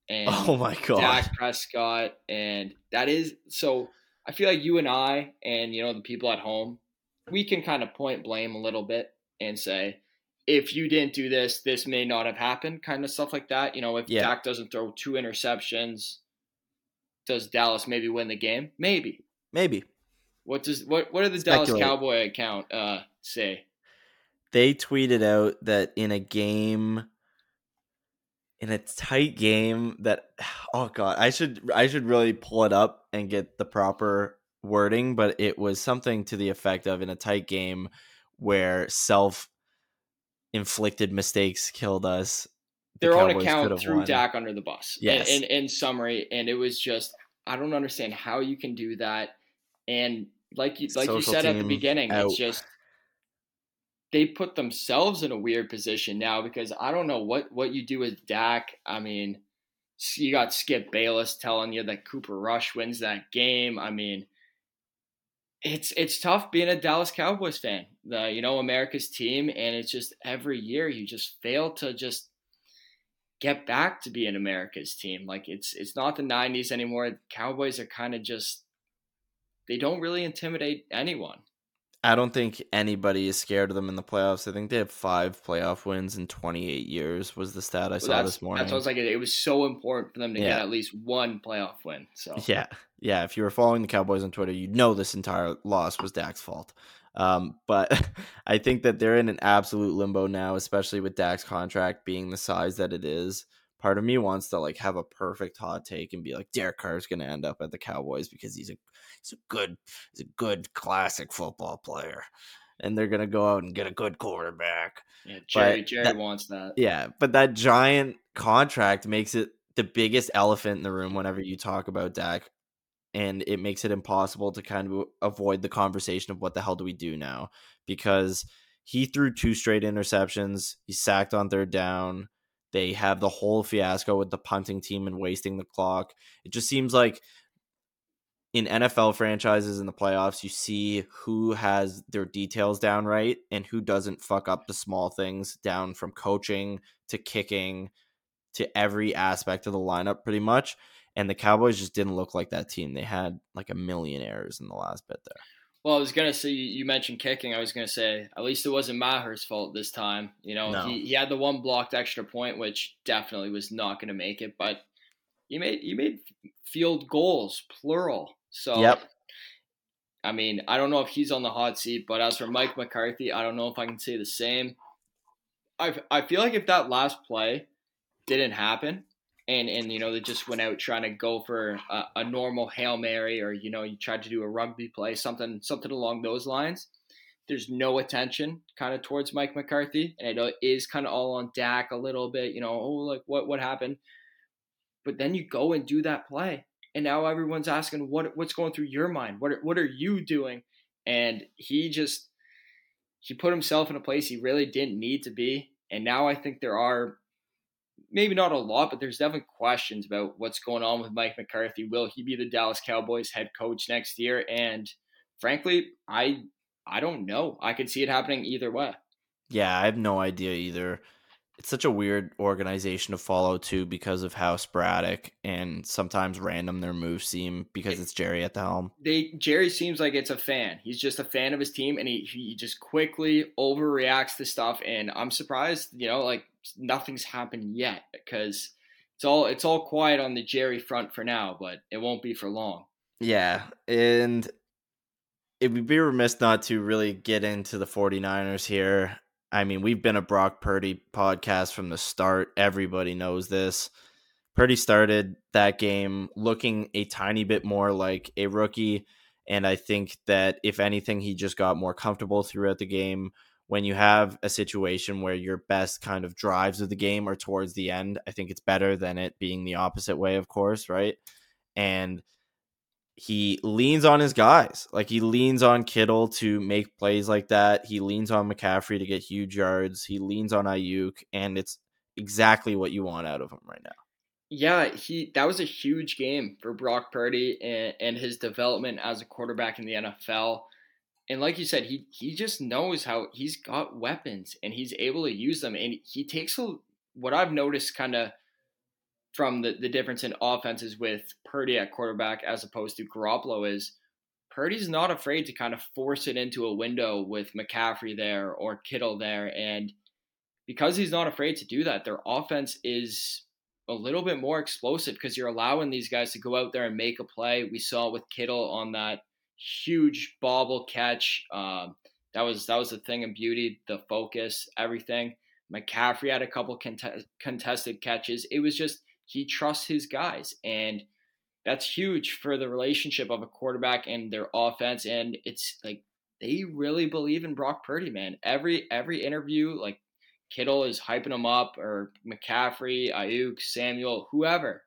and oh my God, Dak Prescott, and that is so. I feel like you and I, and you know the people at home, we can kind of point blame a little bit and say, if you didn't do this, this may not have happened, kind of stuff like that. You know, if Dak doesn't throw 2 interceptions, does Dallas maybe win the game? Maybe. What did the Dallas Cowboy account say? They tweeted out that in a tight game that, oh God, I should really pull it up and get the proper wording, but it was something to the effect of, in a tight game where self-inflicted mistakes killed us. Their own account threw Dak under the bus. Yes. In summary, and it was just, I don't understand how you can do that. And like you said at the beginning, it's just, they put themselves in a weird position now, because I don't know what you do with Dak. I mean, you got Skip Bayless telling you that Cooper Rush wins that game. I mean, it's tough being a Dallas Cowboys fan, America's team. And it's just every year you just fail to just get back to being America's team. Like it's not the 90s anymore. Cowboys are kind of just, they don't really intimidate anyone. I don't think anybody is scared of them in the playoffs. I think they have 5 playoff wins in 28 years was the stat I saw this morning. That's what I was like. It was so important for them to get at least one playoff win. So yeah. If you were following the Cowboys on Twitter, you'd know this entire loss was Dak's fault. But I think that they're in an absolute limbo now, especially with Dak's contract being the size that it is. Part of me wants to like have a perfect hot take and be like, Derek Carr is going to end up at the Cowboys because he's a good classic football player, and they're going to go out and get a good quarterback. Yeah, Jerry wants that. Yeah, but that giant contract makes it the biggest elephant in the room whenever you talk about Dak, and it makes it impossible to kind of avoid the conversation of what the hell do we do now, because he threw 2 straight interceptions, he sacked on 3rd down. They have the whole fiasco with the punting team and wasting the clock. It just seems like in NFL franchises in the playoffs, you see who has their details down right and who doesn't fuck up the small things, down from coaching to kicking to every aspect of the lineup pretty much. And the Cowboys just didn't look like that team. They had like a million errors in the last bit there. Well, I was going to say, you mentioned kicking. I was going to say, at least it wasn't Maher's fault this time. You know, no. He had the one blocked extra point, which definitely was not going to make it, but you made field goals, plural. So, yep. I mean, I don't know if he's on the hot seat, but as for Mike McCarthy, I don't know if I can say the same. I feel like if that last play didn't happen, And you know, they just went out trying to go for a normal Hail Mary, or, you know, you tried to do a rugby play, something along those lines. There's no attention kind of towards Mike McCarthy. And I know it is kind of all on Dak a little bit, you know, oh, like what happened? But then you go and do that play, and now everyone's asking what's going through your mind? What are you doing? And he put himself in a place he really didn't need to be. And now I think there are, maybe not a lot, but there's definitely questions about what's going on with Mike McCarthy. Will he be the Dallas Cowboys head coach next year? And frankly, I don't know. I could see it happening either way. Yeah, I have no idea either. It's such a weird organization to follow too, because of how sporadic and sometimes random their moves seem, because it's Jerry at the helm. Jerry seems like it's a fan. He's just a fan of his team, and he just quickly overreacts to stuff. And I'm surprised, you know, like nothing's happened yet, because it's all quiet on the Jerry front for now, but it won't be for long. Yeah, and it would be remiss not to really get into the 49ers here. I mean, we've been a Brock Purdy podcast from the start. Everybody knows this. Purdy started that game looking a tiny bit more like a rookie, and I think that, if anything, he just got more comfortable throughout the game. When you have a situation where your best kind of drives of the game are towards the end, I think it's better than it being the opposite way, of course, right? And he leans on his guys. Like, he leans on Kittle to make plays like that. He leans on McCaffrey to get huge yards. He leans on Ayuk, and it's exactly what you want out of him right now. Yeah, that was a huge game for Brock Purdy and his development as a quarterback in the NFL. And like you said, he just knows how he's got weapons, and he's able to use them. And he takes what I've noticed kind of from the difference in offenses with Purdy at quarterback as opposed to Garoppolo is Purdy's not afraid to kind of force it into a window with McCaffrey there or Kittle there. And because he's not afraid to do that, their offense is a little bit more explosive, because you're allowing these guys to go out there and make a play. We saw with Kittle on that huge bobble catch. That was the thing of beauty, the focus, everything. McCaffrey had a couple contested catches. It was just, he trusts his guys, and that's huge for the relationship of a quarterback and their offense. And it's like, they really believe in Brock Purdy, man. Every interview, like Kittle is hyping him up, or McCaffrey, Ayuk, Samuel, whoever.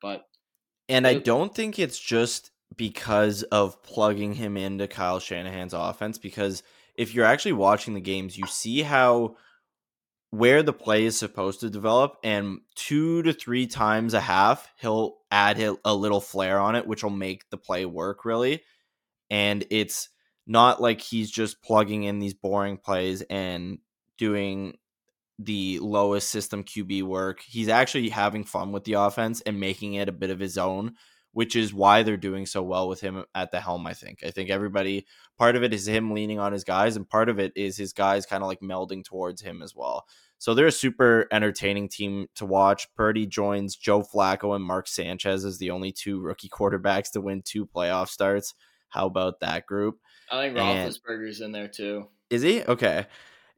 And I don't think it's just because of plugging him into Kyle Shanahan's offense, because if you're actually watching the games, you see where the play is supposed to develop, and 2 to 3 times a half, he'll add a little flair on it, which will make the play work, really. And it's not like he's just plugging in these boring plays and doing the lowest system QB work. He's actually having fun with the offense and making it a bit of his own, which is why they're doing so well with him at the helm, I think. I think everybody, part of it is him leaning on his guys, and part of it is his guys kind of like melding towards him as well. So they're a super entertaining team to watch. Purdy joins Joe Flacco and Mark Sanchez as the only two rookie quarterbacks to win two playoff starts. How about that group? I think Roethlisberger's in there too. Is he? Okay.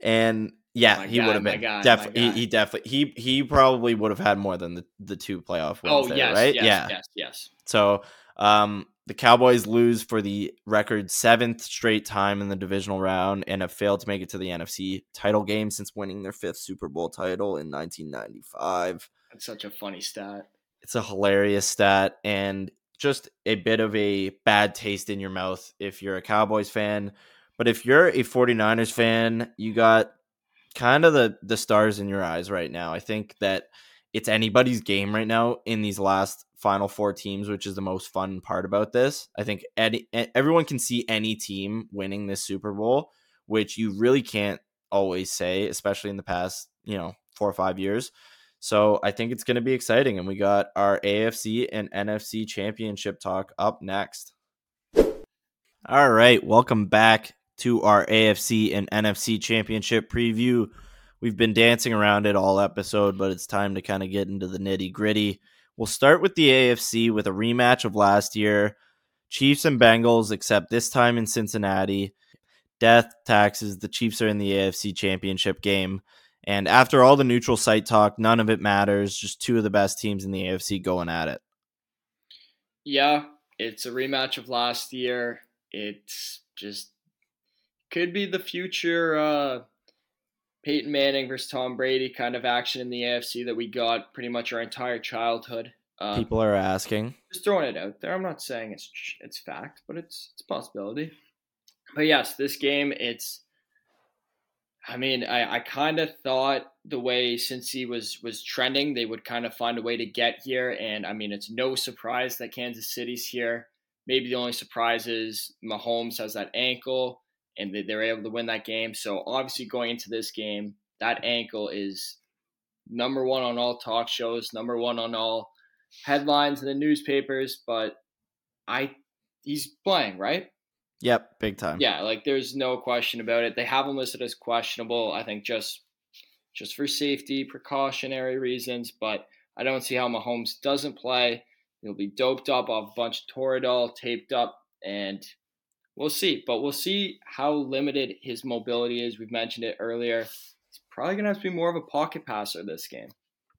And yeah, he would have been definitely. He definitely he probably would have had more than the two playoff wins. Oh, there, yes, right? Yes, yeah. Yes. So the Cowboys lose for the record 7th straight time in the divisional round and have failed to make it to the NFC title game since winning their 5th Super Bowl title in 1995. That's such a funny stat. It's a hilarious stat and just a bit of a bad taste in your mouth if you're a Cowboys fan. But if you're a 49ers fan, you got kind of the stars in your eyes right now. I think that it's anybody's game right now in these last final four teams, which is the most fun part about this. I think everyone can see any team winning this Super Bowl, which you really can't always say, especially in the past, 4 or 5 years. So I think it's going to be exciting. And we got our AFC and NFC championship talk up next. All right, welcome back to our AFC and NFC championship preview. We've been dancing around it all episode, but it's time to kind of get into the nitty gritty. We'll start with the AFC with a rematch of last year, Chiefs and Bengals, except this time in Cincinnati. Death, taxes, the Chiefs are in the AFC championship game. And after all the neutral site talk, none of it matters. Just two of the best teams in the AFC going at it. Yeah, it's a rematch of last year. It's just could be the future Peyton Manning versus Tom Brady kind of action in the AFC that we got pretty much our entire childhood. People are asking. Just throwing it out there. I'm not saying it's fact, but it's a possibility. But yes, this game, it's – I mean, I kind of thought the way Cincy was trending, they would kind of find a way to get here. And, I mean, it's no surprise that Kansas City's here. Maybe the only surprise is Mahomes has that ankle and they're able to win that game. So obviously going into this game, that ankle is number one on all talk shows, number one on all headlines in the newspapers, but he's playing, right? Yep, big time. Yeah, like there's no question about it. They have him listed as questionable, I think just for safety, precautionary reasons, but I don't see how Mahomes doesn't play. He'll be doped up off a bunch of Toradol, taped up, and we'll see. But we'll see how limited his mobility is. We've mentioned it earlier. He's probably going to have to be more of a pocket passer this game.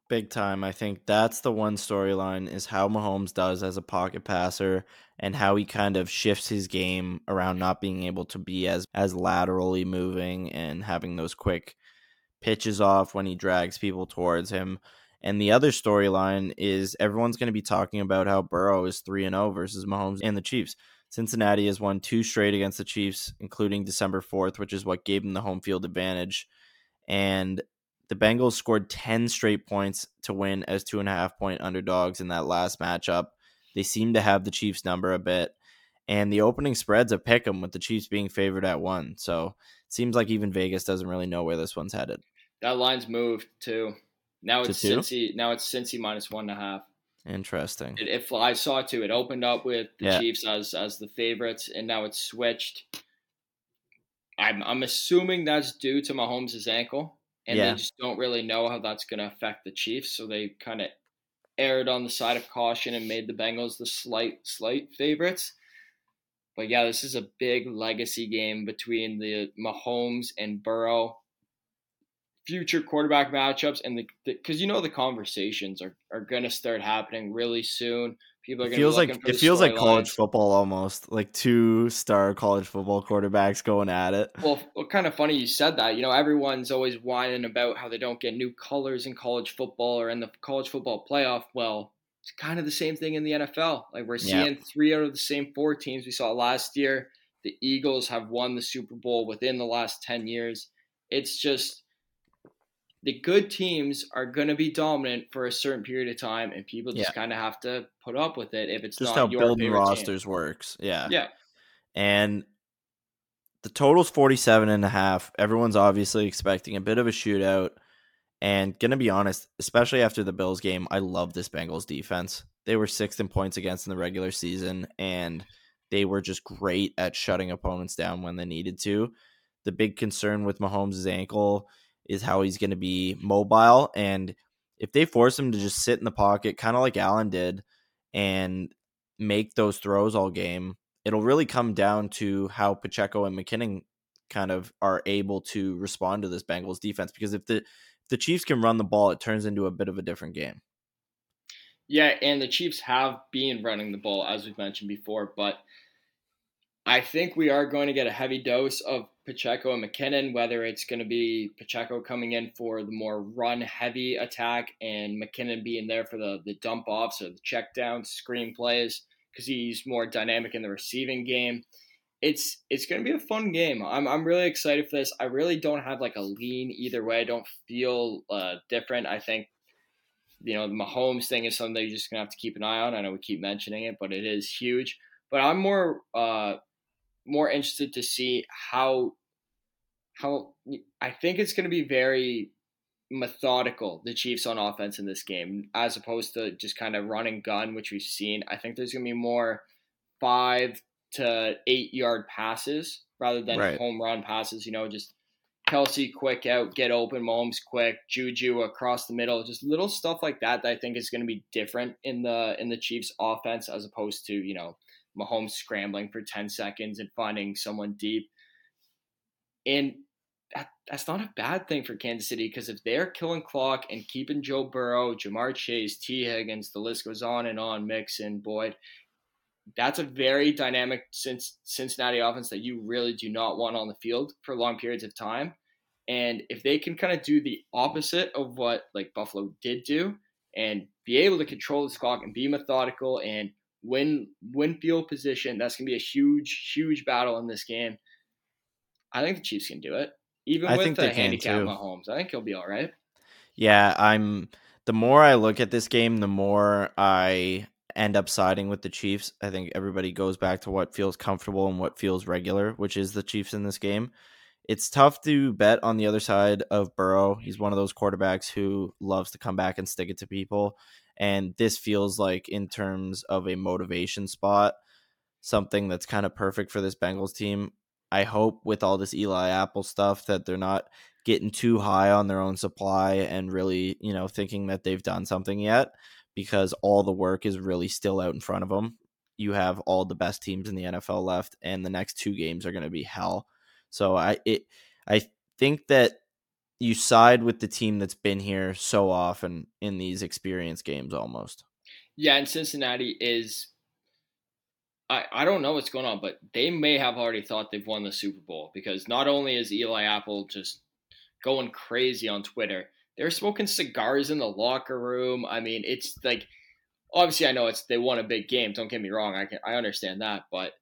Big time. I think that's the one storyline is how Mahomes does as a pocket passer and how he kind of shifts his game around not being able to be as laterally moving and having those quick pitches off when he drags people towards him. And the other storyline is everyone's going to be talking about how Burrow is 3-0 versus Mahomes and the Chiefs. Cincinnati has won 2 straight against the Chiefs, including December 4th, which is what gave them the home field advantage. And the Bengals scored 10 straight points to win as 2.5-point underdogs in that last matchup. They seem to have the Chiefs number a bit. And the opening spread's a pick 'em with the Chiefs being favored at 1. So it seems like even Vegas doesn't really know where this one's headed. That line's moved too. Now it's Cincy minus 1.5. Interesting. I saw it too. It opened up with the Chiefs as the favorites, and now it's switched. I'm assuming that's due to Mahomes' ankle, and they just don't really know how that's going to affect the Chiefs, so they kind of erred on the side of caution and made the Bengals the slight favorites. But yeah, this is a big legacy game between the Mahomes and Burrow. Future quarterback matchups, and because the conversations are going to start happening really soon. People are going to be looking for the storylines. It feels like college football almost, like 2-star college football quarterbacks going at it. Well, kind of funny you said that. Everyone's always whining about how they don't get new colors in college football or in the college football playoff. Well, it's kind of the same thing in the NFL. Like we're seeing 3 out of the same 4 teams we saw last year. The Eagles have won the Super Bowl within the last 10 years. It's just... the good teams are going to be dominant for a certain period of time, and people just kind of have to put up with it if it's just not your favorite team. Just how building rosters works. Yeah. Yeah. And the total's 47.5. Everyone's obviously expecting a bit of a shootout, And going to be honest, especially after the Bills game, I love this Bengals defense. They were 6th in points against in the regular season, and they were just great at shutting opponents down when they needed to. The big concern with Mahomes' ankle is how he's going to be mobile. And if they force him to just sit in the pocket, kind of like Allen did, and make those throws all game, it'll really come down to how Pacheco and McKinnon kind of are able to respond to this Bengals defense. Because if the Chiefs can run the ball, it turns into a bit of a different game. Yeah, and the Chiefs have been running the ball, as we've mentioned before, but I think we are going to get a heavy dose of Pacheco and McKinnon, whether it's going to be Pacheco coming in for the more run-heavy attack and McKinnon being there for the dump-offs or the check-downs, screen plays, because he's more dynamic in the receiving game. It's going to be a fun game. I'm really excited for this. I really don't have like a lean either way. I don't feel different. I think, you know, the Mahomes thing is something that you're just going to have to keep an eye on. I know we keep mentioning it, but it is huge. But I'm more interested to see how I think it's going to be very methodical, the Chiefs on offense in this game, as opposed to just kind of run and gun, which we've seen. I think there's going to be more 5 to 8 yard passes rather than home run passes, you know, just Kelsey quick out, get open, Mahomes quick, Juju across the middle, just little stuff like that that I think is going to be different in the Chiefs offense, as opposed to, you know, Mahomes scrambling for 10 seconds and finding someone deep. And that's not a bad thing for Kansas City, because if they're killing clock and keeping Joe Burrow, Jamar Chase, T. Higgins, the list goes on and on, Mixon, Boyd, that's a very dynamic Cincinnati offense that you really do not want on the field for long periods of time. And if they can kind of do the opposite of what like Buffalo did do and be able to control this clock and be methodical and win field position, that's going to be a huge, huge battle in this game. I think the Chiefs can do it. Even with the handicap Mahomes, I think he'll be all right. Yeah, the more I look at this game, the more I end up siding with the Chiefs. I think everybody goes back to what feels comfortable and what feels regular, which is the Chiefs in this game. It's tough to bet on the other side of Burrow. He's one of those quarterbacks who loves to come back and stick it to people. And this feels like, in terms of a motivation spot, something that's kind of perfect for this Bengals team. I hope with all this Eli Apple stuff that they're not getting too high on their own supply and really, you know, thinking that they've done something yet, because all the work is really still out in front of them. You have all the best teams in the NFL left, and the next two games are going to be hell. So I think that you side with the team that's been here so often in these experience games almost. Yeah, and Cincinnati is, I don't know what's going on, but they may have already thought they've won the Super Bowl, because not only is Eli Apple just going crazy on Twitter, they're smoking cigars in the locker room. I mean, it's like, obviously I know they won a big game. Don't get me wrong. I understand that, but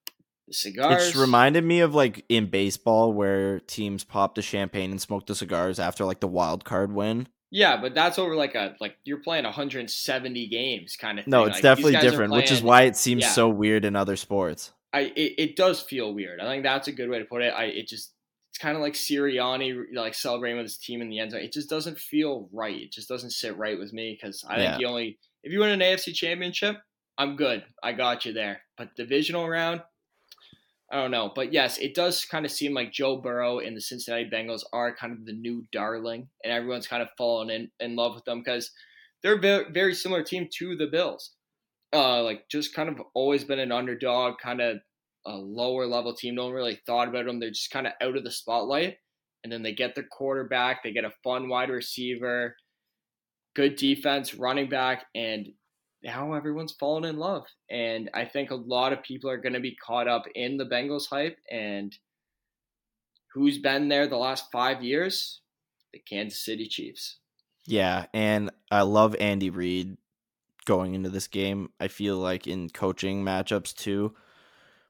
the cigars. It's reminded me of like in baseball where teams pop the champagne and smoke the cigars after like the wild card win. Yeah, but that's over like you're playing 170 games kind of thing. No, it's like, definitely different, which is why it seems so weird in other sports. It does feel weird. I think that's a good way to put it. It's kind of like Sirianni like celebrating with his team in the end zone. It just doesn't feel right. It just doesn't sit right with me, because I think if you win an AFC championship, I'm good. I got you there. But divisional round, I don't know. But yes, it does kind of seem like Joe Burrow and the Cincinnati Bengals are kind of the new darling, and everyone's kind of fallen in love with them, because they're a very similar team to the Bills. Like just kind of always been an underdog, kind of a lower level team. No one really thought about them. They're just kind of out of the spotlight, and then they get their quarterback. They get a fun wide receiver, good defense, running back, and now everyone's fallen in love. And I think a lot of people are going to be caught up in the Bengals hype, and who's been there the last 5 years? The Kansas City Chiefs. Yeah. And I love Andy Reid going into this game. I feel like in coaching matchups too,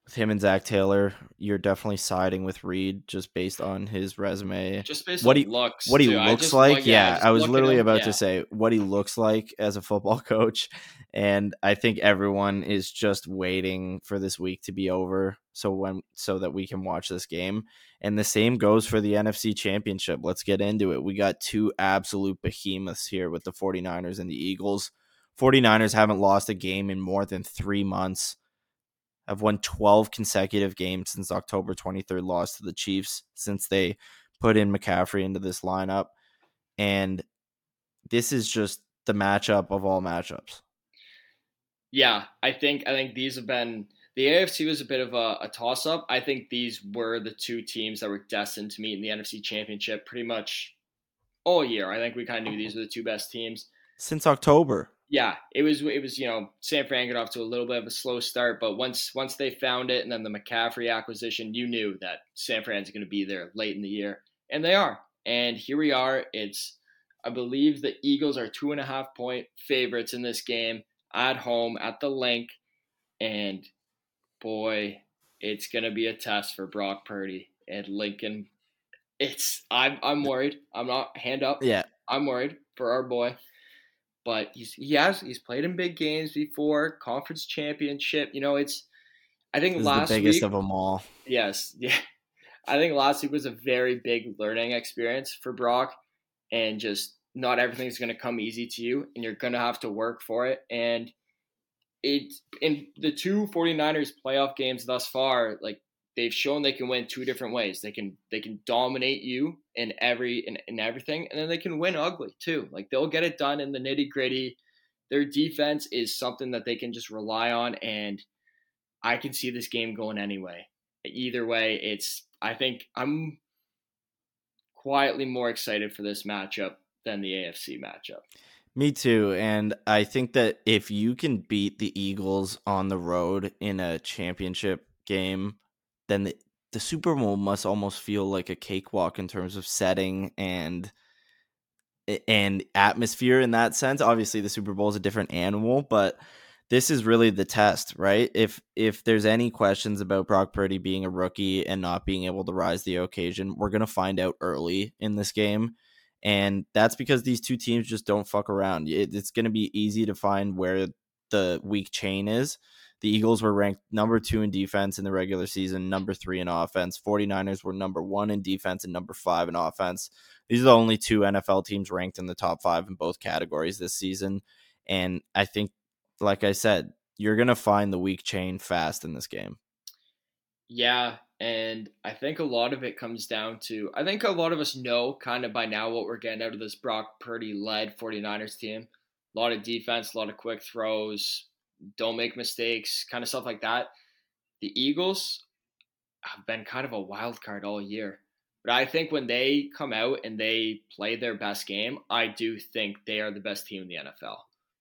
with him and Zach Taylor, you're definitely siding with Reid just based on his resume. Just based on what he looks like. Yeah, I was literally about to say what he looks like as a football coach. And I think everyone is just waiting for this week to be over so that we can watch this game. And the same goes for the NFC Championship. Let's get into it. We got two absolute behemoths here with the 49ers and the Eagles. 49ers haven't lost a game in more than 3 months. Have won 12 consecutive games since October 23rd loss to the Chiefs since they put in McCaffrey into this lineup. And this is just the matchup of all matchups. Yeah, I think these have been – the AFC was a bit of a toss-up. I think these were the two teams that were destined to meet in the NFC Championship pretty much all year. I think we kind of knew these were the two best teams. Since October. Yeah, it was, you know, San Fran got off to a little bit of a slow start, but once they found it and then the McCaffrey acquisition, you knew that San Fran's going to be there late in the year, and they are. And here we are. It's, I believe the Eagles are 2.5 point favorites in this game at home at the link, and boy, it's going to be a test for Brock Purdy and Lincoln. I'm worried. I'm not hand up. Yeah. I'm worried for our boy. But he's played in big games before, conference championship. You know, I think last week was the biggest of them all. Yes, yeah. I think last week was a very big learning experience for Brock, and just not everything's going to come easy to you, and you're going to have to work for it. And in the two 49ers playoff games thus far, like they've shown they can win two different ways. They can dominate you in everything, and then they can win ugly too. Like they'll get it done in the nitty gritty. Their defense is something that they can just rely on, and I can see this game going anyway. Either way, I think I'm quietly more excited for this matchup than the AFC matchup. Me too, and I think that if you can beat the Eagles on the road in a championship game, then the Super Bowl must almost feel like a cakewalk in terms of setting and atmosphere in that sense. Obviously, the Super Bowl is a different animal, but this is really the test, right? If there's any questions about Brock Purdy being a rookie and not being able to rise to the occasion, we're going to find out early in this game. And that's because these two teams just don't fuck around. It's going to be easy to find where the weak chain is. The Eagles were ranked number 2 in defense in the regular season, number 3 in offense. 49ers were number 1 in defense and number 5 in offense. These are the only two NFL teams ranked in the top 5 in both categories this season. And I think, like I said, you're going to find the weak chain fast in this game. Yeah, and I think a lot of it comes down to, I think a lot of us know kind of by now what we're getting out of this Brock Purdy-led 49ers team. A lot of defense, a lot of quick throws, don't make mistakes, kind of stuff like that. The Eagles have been kind of a wild card all year. But I think when they come out and they play their best game, I do think they are the best team in the NFL.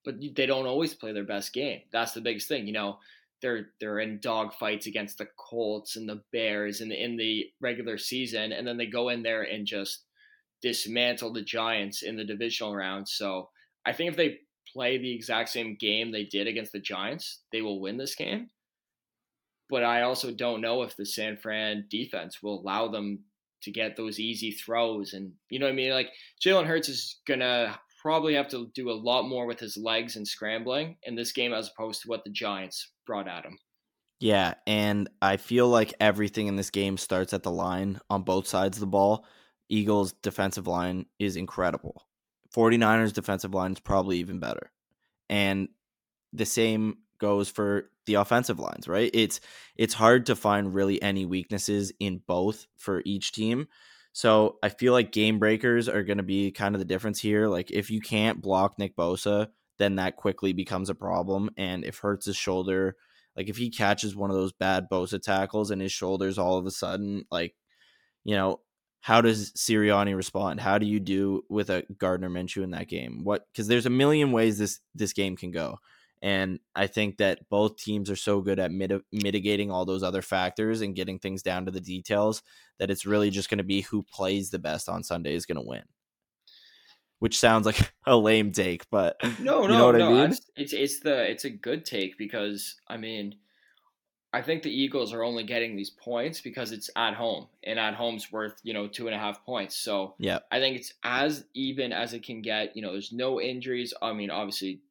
But they don't always play their best game. That's the biggest thing. You know, they're in dogfights against the Colts and the Bears in the regular season, and then they go in there and just dismantle the Giants in the divisional round. So I think if they play the exact same game they did against the Giants, they will win this game. But I also don't know if the San Fran defense will allow them to get those easy throws. And you know what I mean? Like Jalen Hurts is going to probably have to do a lot more with his legs and scrambling in this game as opposed to what the Giants brought at him. Yeah, and I feel like everything in this game starts at the line on both sides of the ball. Eagles' defensive line is incredible. 49ers defensive line is probably even better. And the same goes for the offensive lines, right? It's hard to find really any weaknesses in both for each team. So I feel like game breakers are going to be kind of the difference here. Like if you can't block Nick Bosa, then that quickly becomes a problem. And if Hurts his shoulder, like if he catches one of those bad Bosa tackles and his shoulders all of a sudden, like, you know, how does Sirianni respond? How do you do with a Gardner Minshew in that game? Because there's a million ways this game can go. And I think that both teams are so good at mitigating all those other factors and getting things down to the details that it's really just going to be who plays the best on Sunday is going to win. Which sounds like a lame take, but no, you know what I mean? It's a good take because, I mean, I think the Eagles are only getting these points because it's at home, and at home's worth, 2.5 points. So yeah, I think it's as even as it can get. There's no injuries. I mean, obviously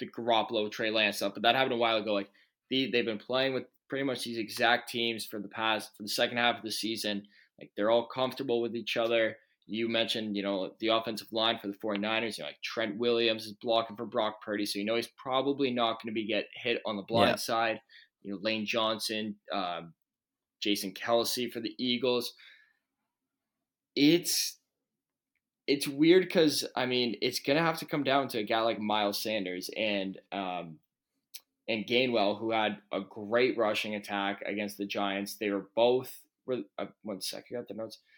the Garoppolo, Trey Lance stuff, but that happened a while ago. Like they've been playing with pretty much these exact teams for the second half of the season. Like they're all comfortable with each other. You mentioned, the offensive line for the 49ers, like Trent Williams is blocking for Brock Purdy. So, he's probably not going to be get hit on the blind side. Lane Johnson, Jason Kelsey for the Eagles. It's weird because, it's going to have to come down to a guy like Miles Sanders and Gainwell, who had a great rushing attack against the Giants. They were both – one sec, I got the notes –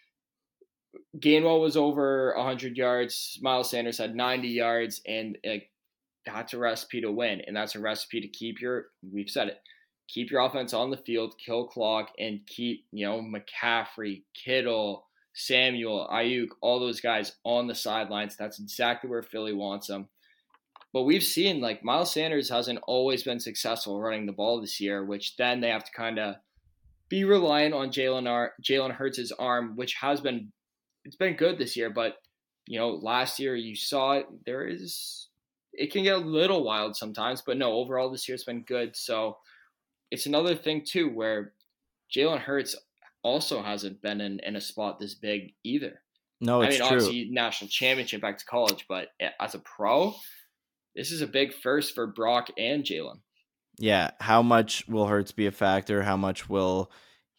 Gainwell was over 100 yards. Miles Sanders had 90 yards, and that's a recipe to win, and that's a recipe to keep keep your offense on the field, kill clock, and keep McCaffrey, Kittle, Samuel, Ayuk, all those guys on the sidelines. That's exactly where Philly wants them. But we've seen Miles Sanders hasn't always been successful running the ball this year, which then they have to kind of be reliant on Jalen Hurts' arm, which has been. It's been good this year, but last year you saw it. It can get a little wild sometimes, but no, overall this year it's been good. So it's another thing too, where Jalen Hurts also hasn't been in a spot this big either. No, it's true. Obviously national championship back to college, but as a pro, this is a big first for Brock and Jalen. Yeah. How much will Hurts be a factor? How much will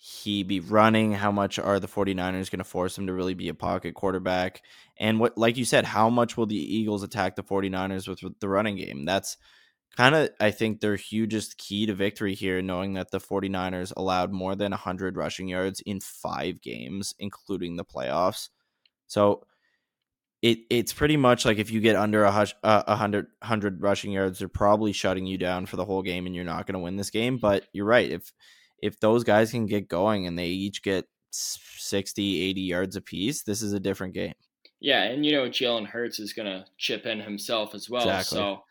he be running? How much are the 49ers going to force him to really be a pocket quarterback? And what, like you said, how much will the Eagles attack the 49ers with the running game? That's kind of, I think, their hugest key to victory here, knowing that the 49ers allowed more than 100 rushing yards in 5 games, including the playoffs. So it's pretty much like if you get under 100 rushing yards, they're probably shutting you down for the whole game and you're not going to win this game. But you're right. If those guys can get going and they each get 60, 80 yards apiece, this is a different game. Yeah, and Jalen Hurts is going to chip in himself as well. Exactly. So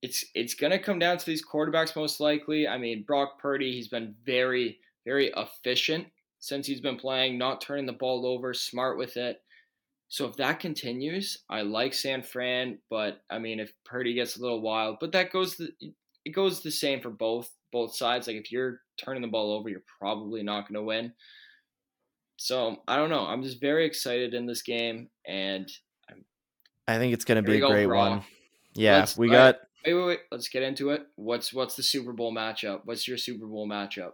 it's going to come down to these quarterbacks most likely. Brock Purdy, he's been very, very efficient since he's been playing, not turning the ball over, smart with it. So if that continues, I like San Fran, but if Purdy gets a little wild, but that goes the same for both sides. If you're turning the ball over, you're probably not going to win. So I don't know. I'm just very excited in this game, and I think it's going to be a great one. Yeah, Wait. Let's get into it. What's the Super Bowl matchup? What's your Super Bowl matchup?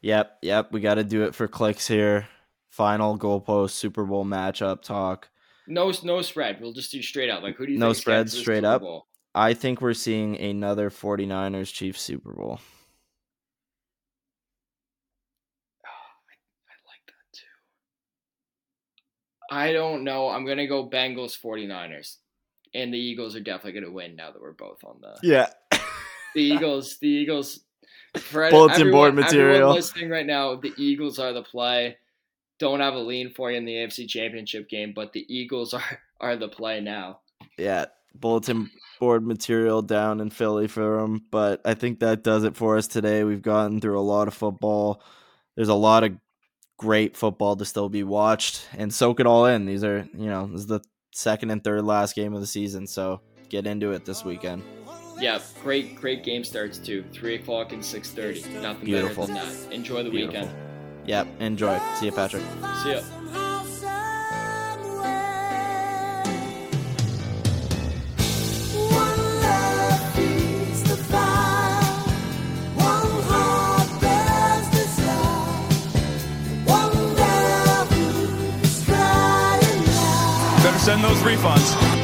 Yep. We got to do it for clicks here. Final goalpost Super Bowl matchup talk. No spread. We'll just do straight up. Who do you think? No spread, straight up. I think we're seeing another 49ers Chiefs Super Bowl. I don't know. I'm going to go Bengals 49ers. And the Eagles are definitely going to win now that we're both on the... Yeah. The Eagles... Bulletin board material. Everyone listening right now, the Eagles are the play. Don't have a lean for you in the AFC Championship game, but the Eagles are the play now. Yeah. Bulletin board material down in Philly for them. But I think that does it for us today. We've gotten through a lot of football. There's a lot of great football to still be watched, and soak it all in. These are, this is the second and third last game of the season, so get into it this weekend. Yeah, great game starts too. 3:00 and 6:30. Nothing Beautiful. Better than that. Enjoy the Beautiful. Weekend. Yep, enjoy. See you, Patrick. See ya. Send those refunds.